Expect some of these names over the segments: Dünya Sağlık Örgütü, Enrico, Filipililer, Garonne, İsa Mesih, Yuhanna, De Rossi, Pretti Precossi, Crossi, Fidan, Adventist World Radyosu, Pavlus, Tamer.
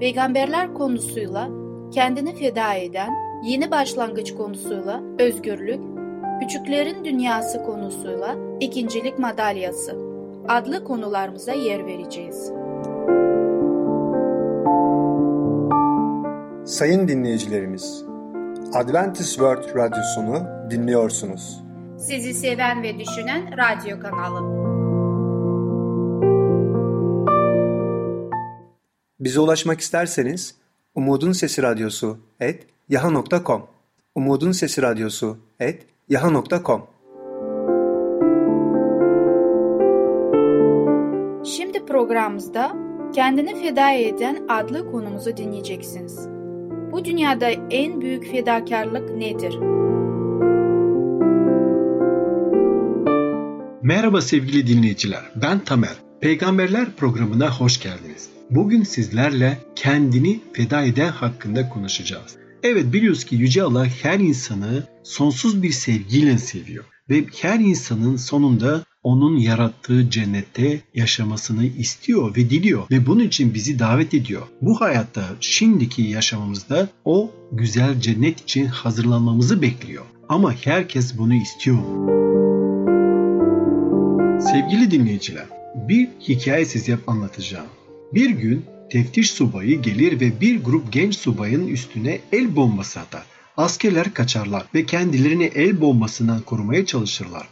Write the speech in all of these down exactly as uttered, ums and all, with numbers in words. peygamberler konusuyla kendini feda eden, yeni başlangıç konusuyla özgürlük, küçüklerin dünyası konusuyla ikincilik madalyası adlı konularımıza yer vereceğiz. Sayın dinleyicilerimiz, Adventist World Radyosunu dinliyorsunuz. Sizi seven ve düşünen radyo kanalı. Bize ulaşmak isterseniz umudunsesiradyosu at yaha nokta com umudunsesiradyosu at yaha nokta com. Şimdi programımızda kendini feda eden adlı konumuzu dinleyeceksiniz. Bu dünyada en büyük fedakarlık nedir? Merhaba sevgili dinleyiciler, ben Tamer. Peygamberler programına hoş geldiniz. Bugün sizlerle kendini feda eden hakkında konuşacağız. Evet, biliyoruz ki Yüce Allah her insanı sonsuz bir sevgiyle seviyor. Ve her insanın sonunda onun yarattığı cennette yaşamasını istiyor ve diliyor. Ve bunun için bizi davet ediyor. Bu hayatta, şimdiki yaşamımızda o güzel cennet için hazırlanmamızı bekliyor. Ama herkes bunu istiyor. Sevgili dinleyiciler, bir hikaye size anlatacağım. Bir gün teftiş subayı gelir ve bir grup genç subayın üstüne el bombası atar. Askerler kaçarlar ve kendilerini el bombasından korumaya çalışırlar.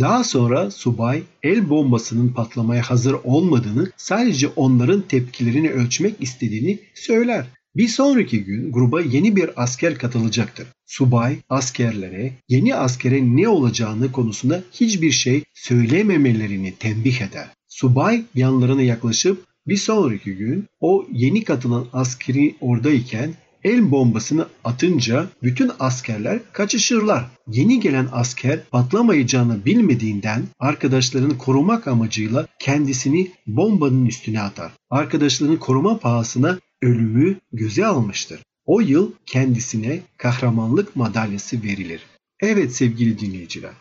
Daha sonra subay el bombasının patlamaya hazır olmadığını, sadece onların tepkilerini ölçmek istediğini söyler. Bir sonraki gün gruba yeni bir asker katılacaktır. Subay askerlere yeni askere ne olacağını konusunda hiçbir şey söylememelerini tembih eder. Subay yanlarına yaklaşıp bir sonraki gün o yeni katılan askeri oradayken el bombasını atınca bütün askerler kaçışırlar. Yeni gelen asker patlamayacağını bilmediğinden arkadaşlarını korumak amacıyla kendisini bombanın üstüne atar. Arkadaşlarını koruma pahasına ölümü göze almıştır. O yıl kendisine kahramanlık madalyası verilir. Evet sevgili dinleyiciler,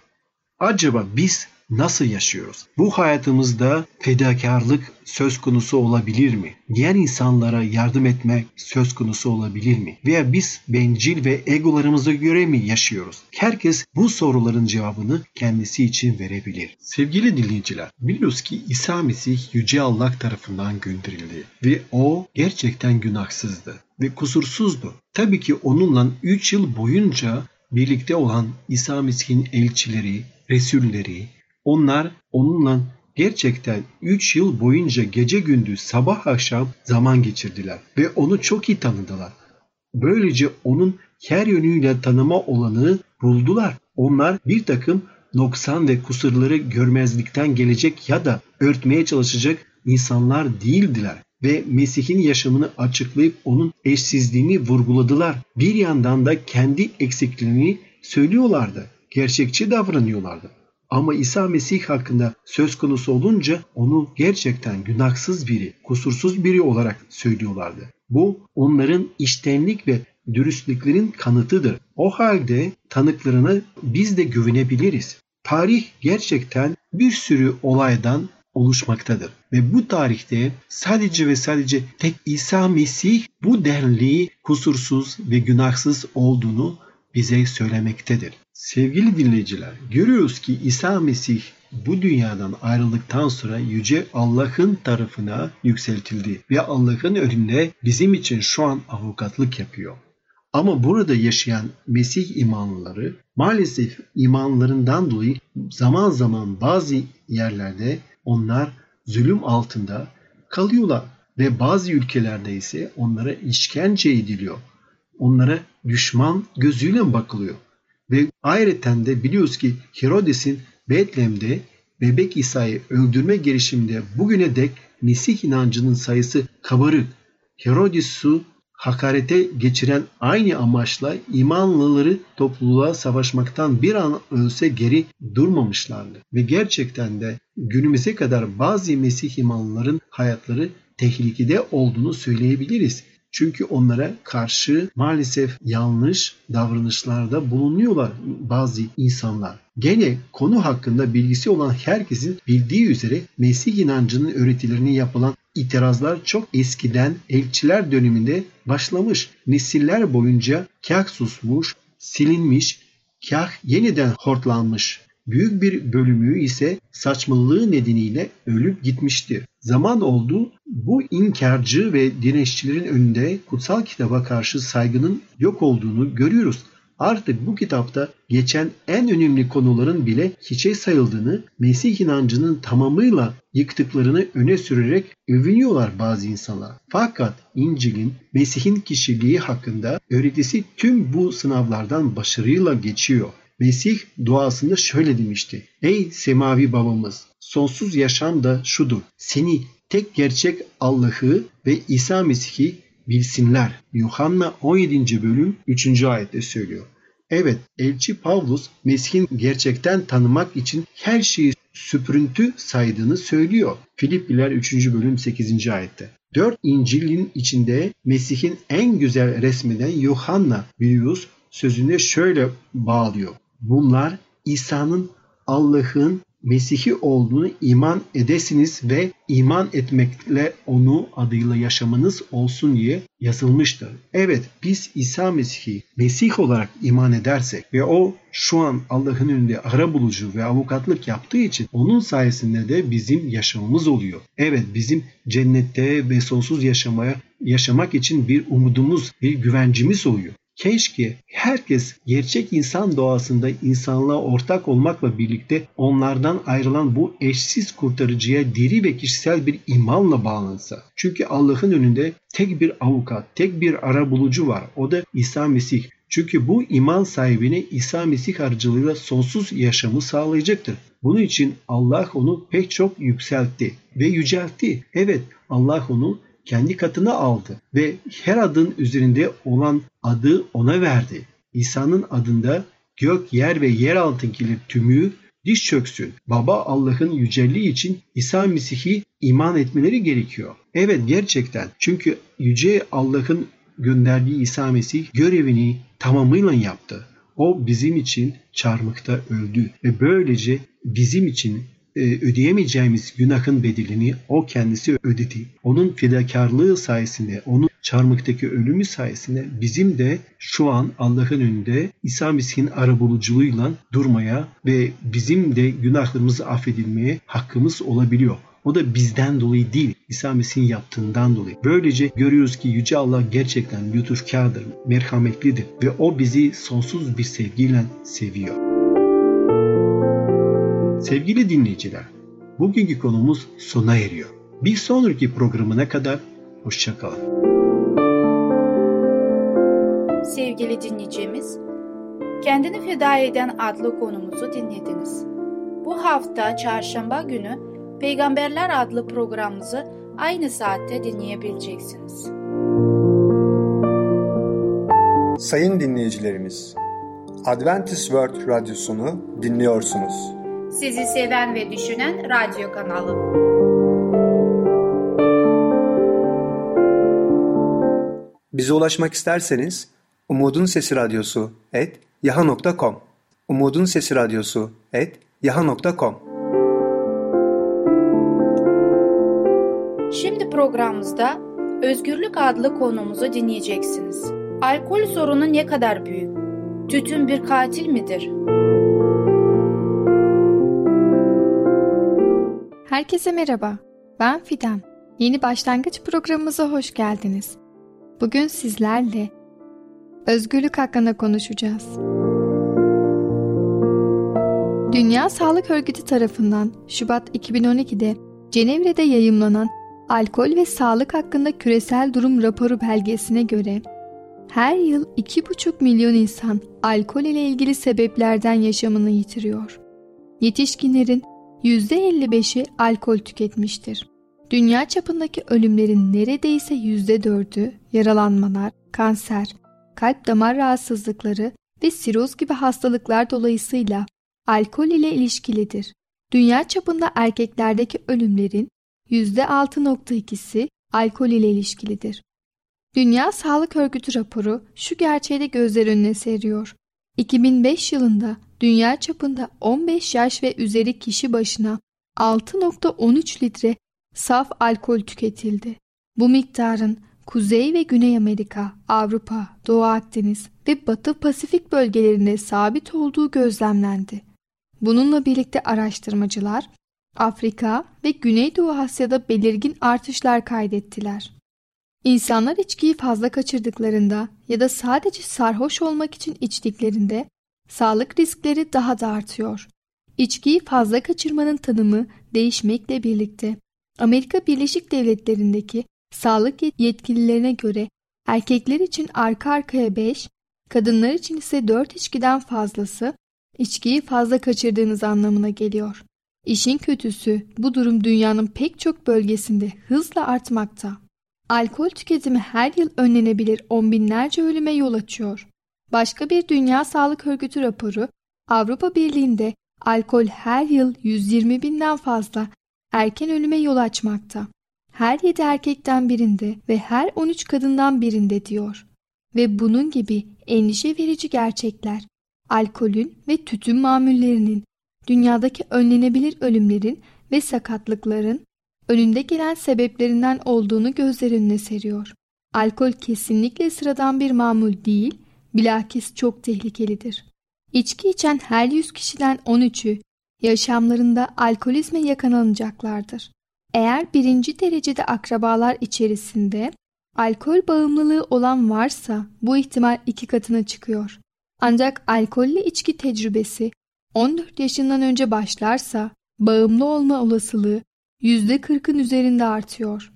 acaba biz nasıl yaşıyoruz? Bu hayatımızda fedakarlık söz konusu olabilir mi? Diğer insanlara yardım etmek söz konusu olabilir mi? Veya biz bencil ve egolarımıza göre mi yaşıyoruz? Herkes bu soruların cevabını kendisi için verebilir. Sevgili dinleyiciler, biliyoruz ki İsa Mesih Yüce Allah tarafından gönderildi ve o gerçekten günahsızdı ve kusursuzdu. Tabii ki onunla üç yıl boyunca birlikte olan İsa Mesih'in elçileri, resulleri, onlar onunla gerçekten üç yıl boyunca gece gündüz sabah akşam zaman geçirdiler ve onu çok iyi tanıdılar. Böylece onun her yönüyle tanıma olanı buldular. Onlar bir takım noksan ve kusurları görmezlikten gelecek ya da örtmeye çalışacak insanlar değildiler. Ve Mesih'in yaşamını açıklayıp onun eşsizliğini vurguladılar. Bir yandan da kendi eksikliğini söylüyorlardı. Gerçekçi davranıyorlardı. Ama İsa Mesih hakkında söz konusu olunca onu gerçekten günahsız biri, kusursuz biri olarak söylüyorlardı. Bu onların içtenlik ve dürüstlüklerin kanıtıdır. O halde tanıklarına biz de güvenebiliriz. Tarih gerçekten bir sürü olaydan oluşmaktadır. Ve bu tarihte sadece ve sadece tek İsa Mesih bu denli kusursuz ve günahsız olduğunu bize söylemektedir. Sevgili dinleyiciler, görüyoruz ki İsa Mesih bu dünyadan ayrıldıktan sonra Yüce Allah'ın tarafına yükseltildi ve Allah'ın önünde bizim için şu an avukatlık yapıyor. Ama burada yaşayan Mesih imanlıları maalesef imanlarından dolayı zaman zaman bazı yerlerde onlar zulüm altında kalıyorlar ve bazı ülkelerde ise onlara işkence ediliyor. Onlara düşman gözüyle bakılıyor. Ve ayrıca de biliyoruz ki Herodes'in Betlem'de bebek İsa'yı öldürme girişiminde bugüne dek Mesih inancının sayısı kabarık. Herodes'u hakarete geçiren aynı amaçla imanlıları topluluğa savaşmaktan bir an önce geri durmamışlardı. Ve gerçekten de günümüze kadar bazı Mesih imanlıların hayatları tehlikede olduğunu söyleyebiliriz. Çünkü onlara karşı maalesef yanlış davranışlarda bulunuyorlar bazı insanlar. Gene konu hakkında bilgisi olan herkesin bildiği üzere Mesih inancının öğretilerine yapılan itirazlar çok eskiden elçiler döneminde başlamış. Nesiller boyunca kah susmuş, silinmiş, kah yeniden hortlanmış. Büyük bir bölümü ise saçmalığı nedeniyle ölüp gitmiştir. Zaman oldu, bu inkarcı ve direnişçilerin önünde kutsal kitaba karşı saygının yok olduğunu görüyoruz. Artık bu kitapta geçen en önemli konuların bile hiçe sayıldığını, Mesih inancının tamamıyla yıktıklarını öne sürerek övünüyorlar bazı insanlar. Fakat İncil'in Mesih'in kişiliği hakkında öğretisi tüm bu sınavlardan başarıyla geçiyor. Mesih duasında şöyle demişti: "Ey semavi babamız, sonsuz yaşam da şudur: seni, tek gerçek Allah'ı ve İsa Mesih'i bilsinler." Yuhanna on yedinci bölüm üçüncü ayette söylüyor. Evet, elçi Pavlus Mesih'in gerçekten tanımak için her şeyi süprüntü saydığını söylüyor. Filipililer üçüncü bölüm sekizinci ayette. Dört İncil'in içinde Mesih'in en güzel resmeden Yuhanna Birius sözünde şöyle bağlıyor: "Bunlar İsa'nın Allah'ın Mesih'i olduğunu iman edesiniz ve iman etmekle onu adıyla yaşamanız olsun" diye yazılmıştır. Evet, biz İsa Mesih'i Mesih olarak iman edersek ve o şu an Allah'ın önünde arabulucu ve avukatlık yaptığı için onun sayesinde de bizim yaşamımız oluyor. Evet, bizim cennette ve sonsuz yaşamaya yaşamak için bir umudumuz, bir güvencimiz oluyor. Keşke herkes gerçek insan doğasında insanlığa ortak olmakla birlikte onlardan ayrılan bu eşsiz kurtarıcıya diri ve kişisel bir imanla bağlansa. Çünkü Allah'ın önünde tek bir avukat, tek bir arabulucu var. O da İsa Mesih. Çünkü bu iman sahibine İsa Mesih aracılığıyla sonsuz yaşamı sağlayacaktır. Bunun için Allah onu pek çok yükseltti ve yüceltti. Evet, Allah onu kendi katına aldı ve her adın üzerinde olan adı ona verdi. İsa'nın adında gök, yer ve yer altındakiler tümü diş çöksün. Baba Allah'ın yücelliği için İsa Mesih'i iman etmeleri gerekiyor. Evet, gerçekten. Çünkü Yüce Allah'ın gönderdiği İsa Mesih görevini tamamıyla yaptı. O bizim için çarmıhta öldü ve böylece bizim için ödeyemeyeceğimiz günahın bedelini o kendisi ödedi. Onun fedakarlığı sayesinde, onun çarmıhtaki ölümü sayesinde bizim de şu an Allah'ın önünde İsa Mesih'in arabuluculuğuyla durmaya ve bizim de günahlarımız affedilmeye hakkımız olabiliyor. O da bizden dolayı değil, İsa Mesih'in yaptığından dolayı. Böylece görüyoruz ki Yüce Allah gerçekten lütufkardır, merhametlidir ve o bizi sonsuz bir sevgiyle seviyor. Sevgili dinleyiciler, bugünkü konumuz sona eriyor. Bir sonraki programına kadar hoşça kalın. Sevgili dinleyicimiz, Kendini Feda Eden adlı konumuzu dinlediniz. Bu hafta çarşamba günü Peygamberler adlı programımızı aynı saatte dinleyebileceksiniz. Sayın dinleyicilerimiz, Adventist World Radyosunu dinliyorsunuz. Sizi seven ve düşünen radyo kanalı. Bize ulaşmak isterseniz umudunsesiradyosu at yaha nokta com umudunsesiradyosu at yaha nokta com. Şimdi programımızda Özgürlük adlı konumuzu dinleyeceksiniz. Alkol sorunu ne kadar büyük? Tütün bir katil midir? Herkese merhaba, ben Fidan. Yeni Başlangıç programımıza hoş geldiniz. Bugün sizlerle özgürlük hakkında konuşacağız. Dünya Sağlık Örgütü tarafından Şubat iki bin on iki'de Cenevre'de yayımlanan Alkol ve Sağlık Hakkında Küresel Durum Raporu belgesine göre her yıl iki buçuk milyon insan alkol ile ilgili sebeplerden yaşamını yitiriyor. Yetişkinlerin yüzde elli beşi alkol tüketmiştir. Dünya çapındaki ölümlerin neredeyse yüzde dördü yaralanmalar, kanser, kalp damar rahatsızlıkları ve siroz gibi hastalıklar dolayısıyla alkol ile ilişkilidir. Dünya çapında erkeklerdeki ölümlerin yüzde altı virgül ikisi alkol ile ilişkilidir. Dünya Sağlık Örgütü raporu şu gerçeği de gözler önüne seriyor. iki bin beş yılında dünya çapında on beş yaş ve üzeri kişi başına altı virgül on üç litre saf alkol tüketildi. Bu miktarın Kuzey ve Güney Amerika, Avrupa, Doğu Akdeniz ve Batı Pasifik bölgelerinde sabit olduğu gözlemlendi. Bununla birlikte araştırmacılar Afrika ve Güneydoğu Asya'da belirgin artışlar kaydettiler. İnsanlar içkiyi fazla kaçırdıklarında ya da sadece sarhoş olmak için içtiklerinde sağlık riskleri daha da artıyor. İçkiyi fazla kaçırmanın tanımı değişmekle birlikte Amerika Birleşik Devletleri'ndeki sağlık yetkililerine göre erkekler için arka arkaya beş, kadınlar için ise dört içkiden fazlası içkiyi fazla kaçırdığınız anlamına geliyor. İşin kötüsü bu durum dünyanın pek çok bölgesinde hızla artmakta. Alkol tüketimi her yıl önlenebilir on binlerce ölüme yol açıyor. Başka bir Dünya Sağlık Örgütü raporu Avrupa Birliği'nde alkol her yıl yüz yirmi binden fazla erken ölüme yol açmakta. Her yedi erkekten birinde ve her on üç kadından birinde diyor. Ve bunun gibi endişe verici gerçekler alkolün ve tütün mamullerinin dünyadaki önlenebilir ölümlerin ve sakatlıkların önünde gelen sebeplerinden olduğunu gözler önüne seriyor. Alkol kesinlikle sıradan bir mamul değil, bilakis çok tehlikelidir. İçki içen her yüz kişiden on üçü yaşamlarında alkolizme yakalanacaklardır. Eğer birinci derecede akrabalar içerisinde alkol bağımlılığı olan varsa bu ihtimal iki katına çıkıyor. Ancak alkollü içki tecrübesi on dört yaşından önce başlarsa bağımlı olma olasılığı yüzde kırkın üzerinde artıyor.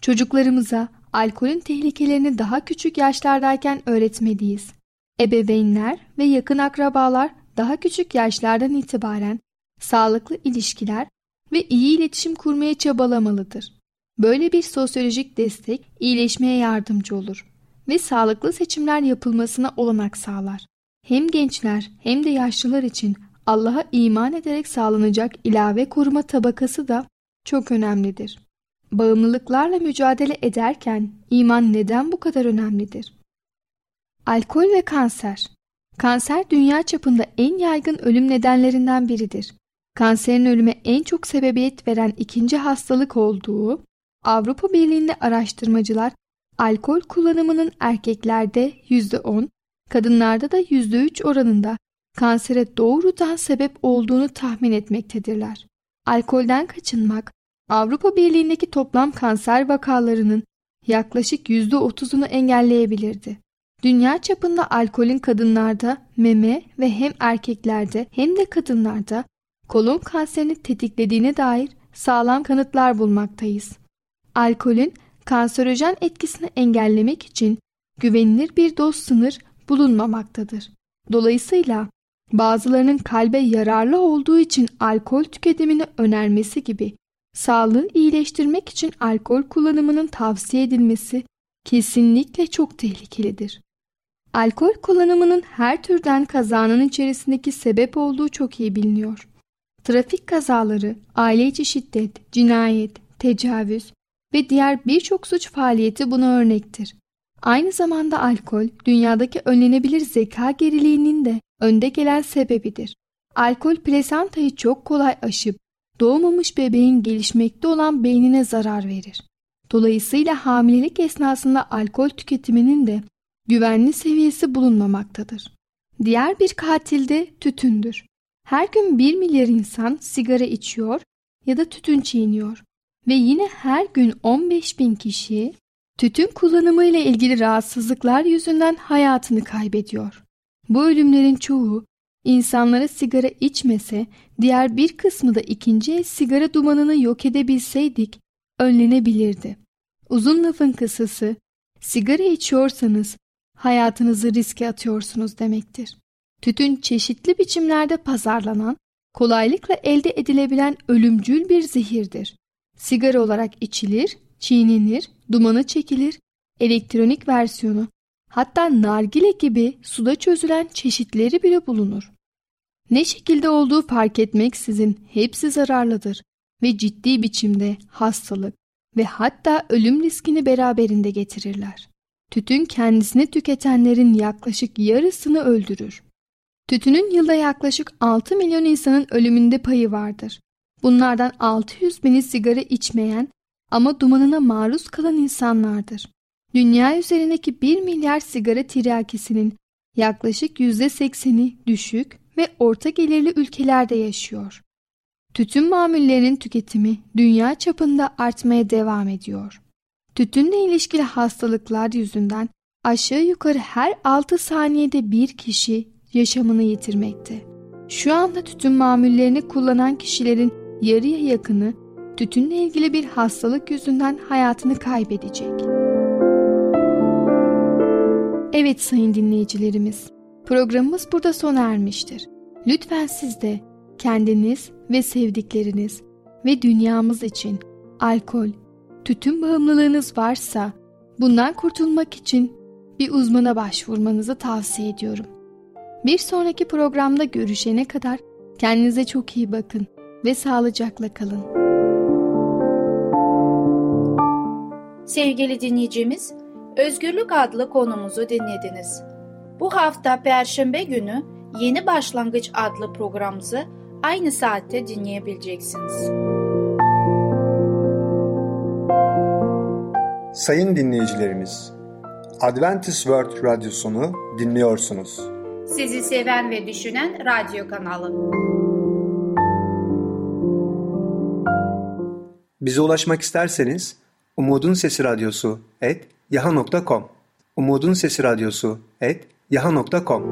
Çocuklarımıza alkolün tehlikelerini daha küçük yaşlardayken öğretmeliyiz. Ebeveynler ve yakın akrabalar daha küçük yaşlardan itibaren sağlıklı ilişkiler ve iyi iletişim kurmaya çabalamalıdır. Böyle bir sosyolojik destek iyileşmeye yardımcı olur ve sağlıklı seçimler yapılmasına olanak sağlar. Hem gençler hem de yaşlılar için Allah'a iman ederek sağlanacak ilave koruma tabakası da çok önemlidir. Bağımlılıklarla mücadele ederken iman neden bu kadar önemlidir? Alkol ve kanser. Kanser dünya çapında en yaygın ölüm nedenlerinden biridir. Kanserin ölüme en çok sebebiyet veren ikinci hastalık olduğu Avrupa Birliği'nde araştırmacılar alkol kullanımının erkeklerde yüzde on, kadınlarda da yüzde üç oranında kansere doğrudan sebep olduğunu tahmin etmektedirler. Alkolden kaçınmak, Avrupa Birliği'ndeki toplam kanser vakalarının yaklaşık yüzde otuzunu engelleyebilirdi. Dünya çapında alkolün kadınlarda, meme ve hem erkeklerde hem de kadınlarda kolon kanserini tetiklediğine dair sağlam kanıtlar bulmaktayız. Alkolün kanserojen etkisini engellemek için güvenilir bir doz sınır bulunmamaktadır. Dolayısıyla bazılarının kalbe yararlı olduğu için alkol tüketimini önermesi gibi sağlığı iyileştirmek için alkol kullanımının tavsiye edilmesi kesinlikle çok tehlikelidir. Alkol kullanımının her türden kazanın içerisindeki sebep olduğu çok iyi biliniyor. Trafik kazaları, aile içi şiddet, cinayet, tecavüz ve diğer birçok suç faaliyeti buna örnektir. Aynı zamanda alkol, dünyadaki önlenebilir zeka geriliğinin de önde gelen sebebidir. Alkol plasentayı çok kolay aşıp doğmamış bebeğin gelişmekte olan beynine zarar verir. Dolayısıyla hamilelik esnasında alkol tüketiminin de güvenli seviyesi bulunmamaktadır. Diğer bir katil de tütündür. Her gün bir milyar insan sigara içiyor ya da tütün çiğniyor ve yine her gün on beş bin kişi tütün kullanımıyla ilgili rahatsızlıklar yüzünden hayatını kaybediyor. Bu ölümlerin çoğu insanlara sigara içmese, diğer bir kısmı da ikinci el sigara dumanını yok edebilseydik önlenebilirdi. Uzun lafın kısası, sigara içiyorsanız hayatınızı riske atıyorsunuz demektir. Tütün çeşitli biçimlerde pazarlanan, kolaylıkla elde edilebilen ölümcül bir zehirdir. sigara olarak içilir, çiğnenir, dumanı çekilir, elektronik versiyonu, hatta nargile gibi suda çözülen çeşitleri bile bulunur. Ne şekilde olduğu fark etmeksizin hepsi zararlıdır ve ciddi biçimde hastalık ve hatta ölüm riskini beraberinde getirirler. Tütün kendisini tüketenlerin yaklaşık yarısını öldürür. Tütünün yılda yaklaşık altı milyon insanın ölümünde payı vardır. Bunlardan altı yüz bini sigara içmeyen ama dumanına maruz kalan insanlardır. Dünya üzerindeki bir milyar sigara tiryakisinin yaklaşık yüzde sekseni düşük ve orta gelirli ülkelerde yaşıyor. Tütün mamullerinin tüketimi dünya çapında artmaya devam ediyor. Tütünle ilişkili hastalıklar yüzünden aşağı yukarı her altı saniyede bir kişi yaşamını yitirmekte. Şu anda tütün mamullerini kullanan kişilerin yarıya yakını tütünle ilgili bir hastalık yüzünden hayatını kaybedecek. Evet sayın dinleyicilerimiz, programımız burada sona ermiştir. Lütfen siz de kendiniz ve sevdikleriniz ve dünyamız için alkol, tütün bağımlılığınız varsa bundan kurtulmak için bir uzmana başvurmanızı tavsiye ediyorum. Bir sonraki programda görüşene kadar kendinize çok iyi bakın ve sağlıcakla kalın. Sevgili dinleyicimiz, Özgürlük adlı konumuzu dinlediniz. Bu hafta Perşembe günü Yeni Başlangıç adlı programımızı aynı saatte dinleyebileceksiniz. Sayın dinleyicilerimiz, Adventist World Radyosunu dinliyorsunuz. Sizi seven ve düşünen radyo kanalı. Bize ulaşmak isterseniz umudunsesiradyosu at yaha nokta com umudunsesiradyosu at yaha nokta com.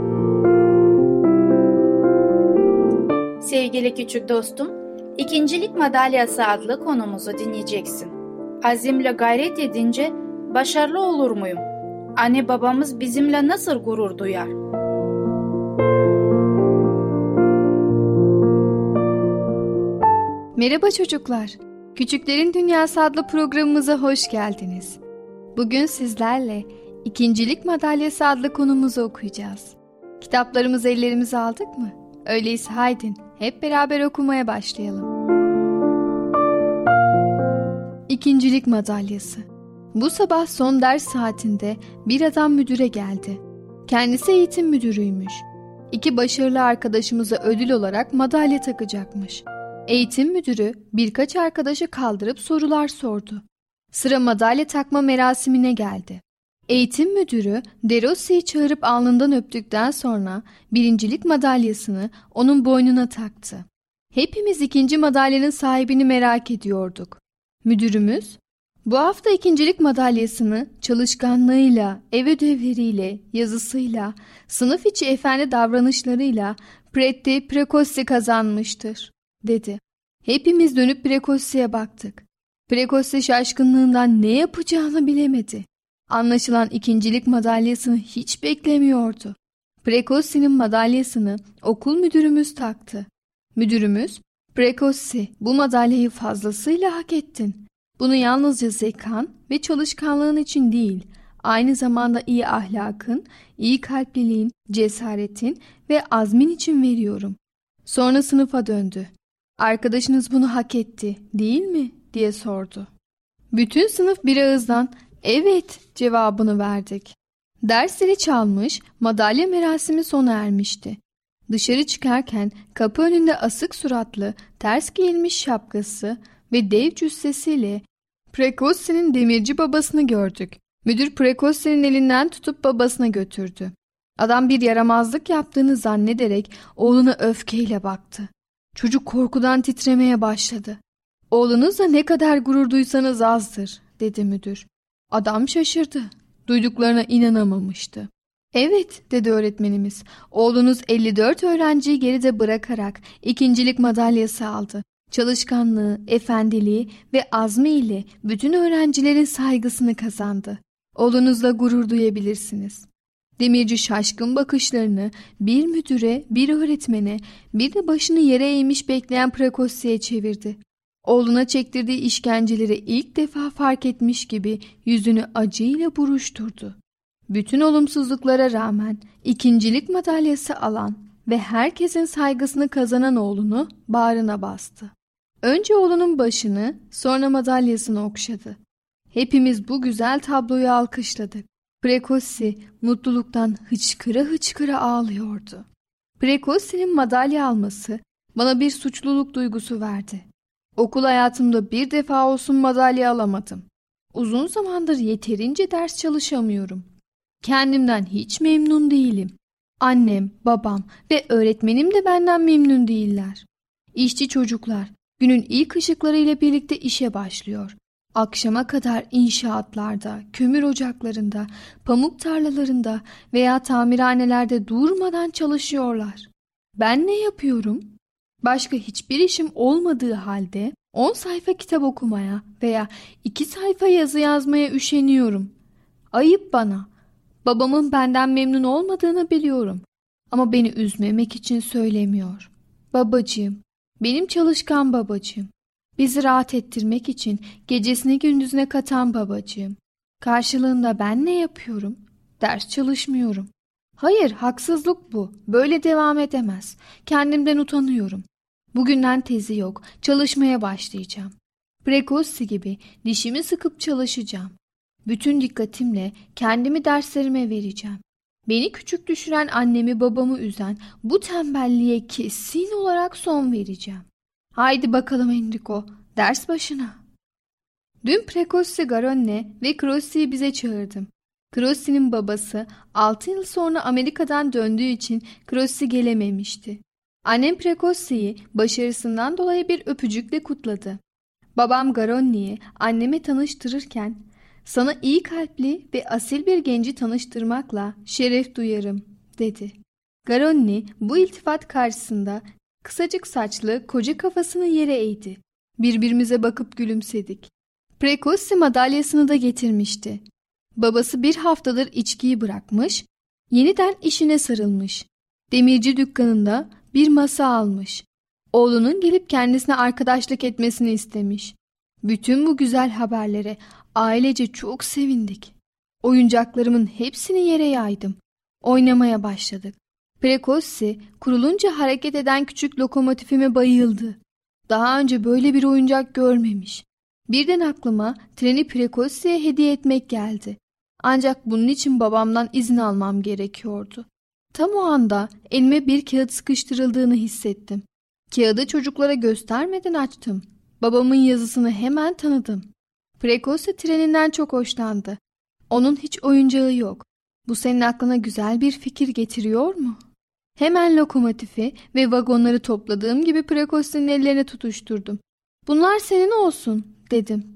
Sevgili küçük dostum, İkincilik Madalyası adlı konumuzu dinleyeceksin. Azimle gayret edince başarılı olur muyum? Anne babamız bizimle nasıl gurur duyar? Merhaba çocuklar, Küçüklerin Dünyası adlı programımıza hoş geldiniz. Bugün sizlerle İkincilik Madalyası adlı konumuzu okuyacağız. Kitaplarımızı ellerimize aldık mı? Öyleyse haydin hep beraber okumaya başlayalım. İkincilik Madalyası. Bu sabah son ders saatinde bir adam müdüre geldi. Kendisi eğitim müdürüymüş. İki başarılı arkadaşımıza ödül olarak madalya takacakmış. Eğitim müdürü birkaç arkadaşı kaldırıp sorular sordu. Sıra madalya takma merasimine geldi. Eğitim müdürü De Rossi'yi çağırıp alnından öptükten sonra birincilik madalyasını onun boynuna taktı. Hepimiz ikinci madalyanın sahibini merak ediyorduk. Müdürümüz, bu hafta ikincilik madalyasını çalışkanlığıyla, ev ödevleriyle, yazısıyla, sınıf içi efendi davranışlarıyla Pretti Precossi kazanmıştır, dedi. Hepimiz dönüp Precossy'ye baktık. Precossi şaşkınlığından ne yapacağını bilemedi. Anlaşılan ikincilik madalyasını hiç beklemiyordu. Precossy'nin madalyasını okul müdürümüz taktı. Müdürümüz, "Precossi, bu madalyayı fazlasıyla hak ettin. Bunu yalnızca zekan ve çalışkanlığın için değil, aynı zamanda iyi ahlakın, iyi kalpliliğin, cesaretin ve azmin için veriyorum." Sonra sınıfa döndü. "Arkadaşınız bunu hak etti, değil mi?" diye sordu. Bütün sınıf bir ağızdan "evet" cevabını verdik. Dersleri çalmış, madalya merasimi sona ermişti. Dışarı çıkarken kapı önünde asık suratlı, ters giyilmiş şapkası ve dev cüssesiyle Precossi'nin demirci babasını gördük. Müdür Precossi'nin elinden tutup babasına götürdü. Adam bir yaramazlık yaptığını zannederek oğluna öfkeyle baktı. Çocuk korkudan titremeye başladı. "Oğlunuzla ne kadar gurur duysanız azdır," dedi müdür. Adam şaşırdı. Duyduklarına inanamamıştı. "Evet," dedi öğretmenimiz. "Oğlunuz elli dört öğrenciyi geride bırakarak ikincilik madalyası aldı. Çalışkanlığı, efendiliği ve azmi ile bütün öğrencilerin saygısını kazandı. Oğlunuzla gurur duyabilirsiniz." Demirci şaşkın bakışlarını bir müdüre, bir öğretmene, bir de başını yere eğmiş bekleyen Precossi'ye çevirdi. Oğluna çektirdiği işkenceleri ilk defa fark etmiş gibi yüzünü acıyla buruşturdu. Bütün olumsuzluklara rağmen ikincilik madalyası alan ve herkesin saygısını kazanan oğlunu bağrına bastı. Önce oğlunun başını, sonra madalyasını okşadı. Hepimiz bu güzel tabloyu alkışladık. Precossi mutluluktan hıçkıra hıçkıra ağlıyordu. Precossy'nin madalya alması bana bir suçluluk duygusu verdi. Okul hayatımda bir defa olsun madalya alamadım. Uzun zamandır yeterince ders çalışamıyorum. Kendimden hiç memnun değilim. Annem, babam ve öğretmenim de benden memnun değiller. İşçi çocuklar günün ilk ışıklarıyla birlikte işe başlıyor. Akşama kadar inşaatlarda, kömür ocaklarında, pamuk tarlalarında veya tamirhanelerde durmadan çalışıyorlar. Ben ne yapıyorum? Başka hiçbir işim olmadığı halde on sayfa kitap okumaya veya iki sayfa yazı yazmaya üşeniyorum. Ayıp bana. Babamın benden memnun olmadığını biliyorum. Ama beni üzmemek için söylemiyor. Babacığım, benim çalışkan babacığım. Bizi rahat ettirmek için gecesini gündüzüne katan babacığım. Karşılığında ben ne yapıyorum? Ders çalışmıyorum. Hayır, haksızlık bu. Böyle devam edemez. Kendimden utanıyorum. Bugünden tezi yok. Çalışmaya başlayacağım. Precossi gibi dişimi sıkıp çalışacağım. Bütün dikkatimle kendimi derslerime vereceğim. Beni küçük düşüren annemi babamı üzen bu tembelliğe kesin olarak son vereceğim. Haydi bakalım Enrico, ders başına. Dün Precossi, Garonne ve Crossi'yi bize çağırdım. Crossi'nin babası altı yıl sonra Amerika'dan döndüğü için Crossi gelememişti. Annem Precossy'yi başarısından dolayı bir öpücükle kutladı. Babam Garonne'yi anneme tanıştırırken, "Sana iyi kalpli ve asil bir genci tanıştırmakla şeref duyarım," dedi. Garonne bu iltifat karşısında kısacık saçlı koca kafasını yere eğdi. Birbirimize bakıp gülümsedik. Precossi madalyasını da getirmişti. Babası bir haftadır içkiyi bırakmış, yeniden işine sarılmış. Demirci dükkanında bir masa almış. Oğlunun gelip kendisine arkadaşlık etmesini istemiş. Bütün bu güzel haberlere ailece çok sevindik. Oyuncaklarımın hepsini yere yaydım. Oynamaya başladık. Precossi kurulunca hareket eden küçük lokomotifime bayıldı. Daha önce böyle bir oyuncak görmemiş. Birden aklıma treni Precossi'ye hediye etmek geldi. Ancak bunun için babamdan izin almam gerekiyordu. Tam o anda elime bir kağıt sıkıştırıldığını hissettim. Kağıdı çocuklara göstermeden açtım. Babamın yazısını hemen tanıdım. Precossi treninden çok hoşlandı. Onun hiç oyuncağı yok. Bu senin aklına güzel bir fikir getiriyor mu? Hemen lokomotifi ve vagonları topladığım gibi Precossi'nin ellerine tutuşturdum. "Bunlar senin olsun," dedim.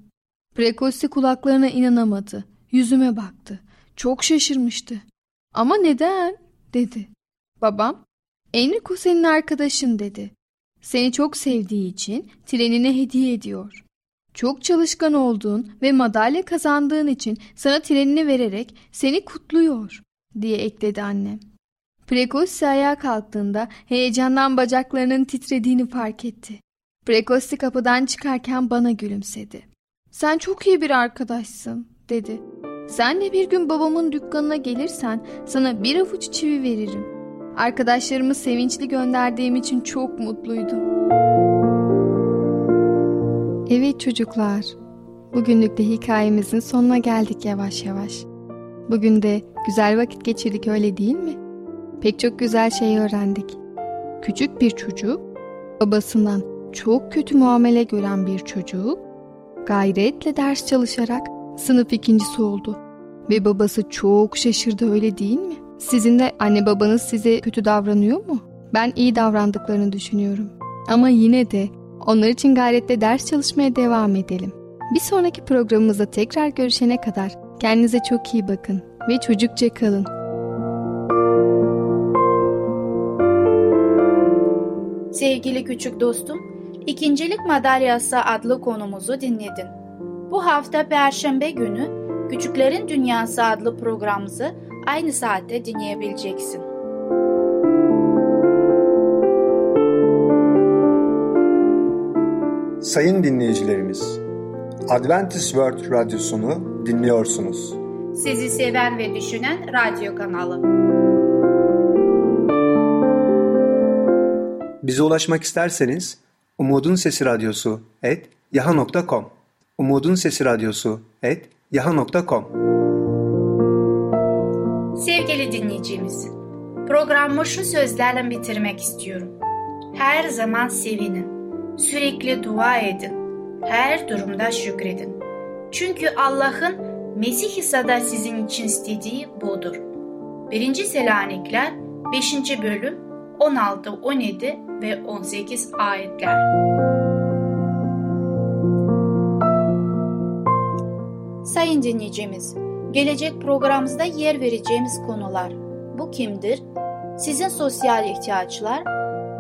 Precossi kulaklarına inanamadı. Yüzüme baktı. Çok şaşırmıştı. "Ama neden?" dedi. Babam, "Enrico senin arkadaşın," dedi. "Seni çok sevdiği için trenine hediye ediyor. Çok çalışkan olduğun ve madalya kazandığın için sana trenini vererek seni kutluyor," diye ekledi annem. Precossi ayağa kalktığında heyecandan bacaklarının titrediğini fark etti. Precossi kapıdan çıkarken bana gülümsedi. "Sen çok iyi bir arkadaşsın," dedi. "Sen de bir gün babamın dükkanına gelirsen sana bir avuç çivi veririm. Arkadaşlarımı sevinçli gönderdiğim için çok mutluydum." Evet çocuklar, bugünlük de hikayemizin sonuna geldik yavaş yavaş. Bugün de güzel vakit geçirdik, öyle değil mi? Pek çok güzel şey öğrendik. Küçük bir çocuk, babasından çok kötü muamele gören bir çocuk, gayretle ders çalışarak sınıf ikincisi oldu. Ve babası çok şaşırdı, öyle değil mi? Sizin de anne babanız size kötü davranıyor mu? Ben iyi davrandıklarını düşünüyorum. Ama yine de onlar için gayretle ders çalışmaya devam edelim. Bir sonraki programımızda tekrar görüşene kadar kendinize çok iyi bakın ve çocukça kalın. Sevgili küçük dostum, İkincilik Madalyası adlı konumuzu dinledin. Bu hafta Perşembe günü Küçüklerin Dünyası adlı programımızı aynı saatte dinleyebileceksin. Sayın dinleyicilerimiz, Adventist World Radyosunu dinliyorsunuz. Sizi seven ve düşünen radyo kanalı. Bize ulaşmak isterseniz umudunsesiradyosu at yaha nokta com umudunsesiradyosu at yaha nokta com. Sevgili dinleyicimiz, programı şu sözlerle bitirmek istiyorum. Her zaman sevinin, sürekli dua edin, her durumda şükredin. Çünkü Allah'ın Mesih İsa'da sizin için istediği budur. birinci. Selanikler beşinci bölüm on altı, on yedi ve on sekiz ayetler. Sayın dinleyicimiz, gelecek programımızda yer vereceğimiz konular: bu kimdir? Sizin sosyal ihtiyaçlar,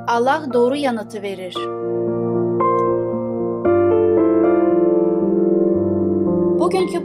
Allah doğru yanıtı verir. Bugünkü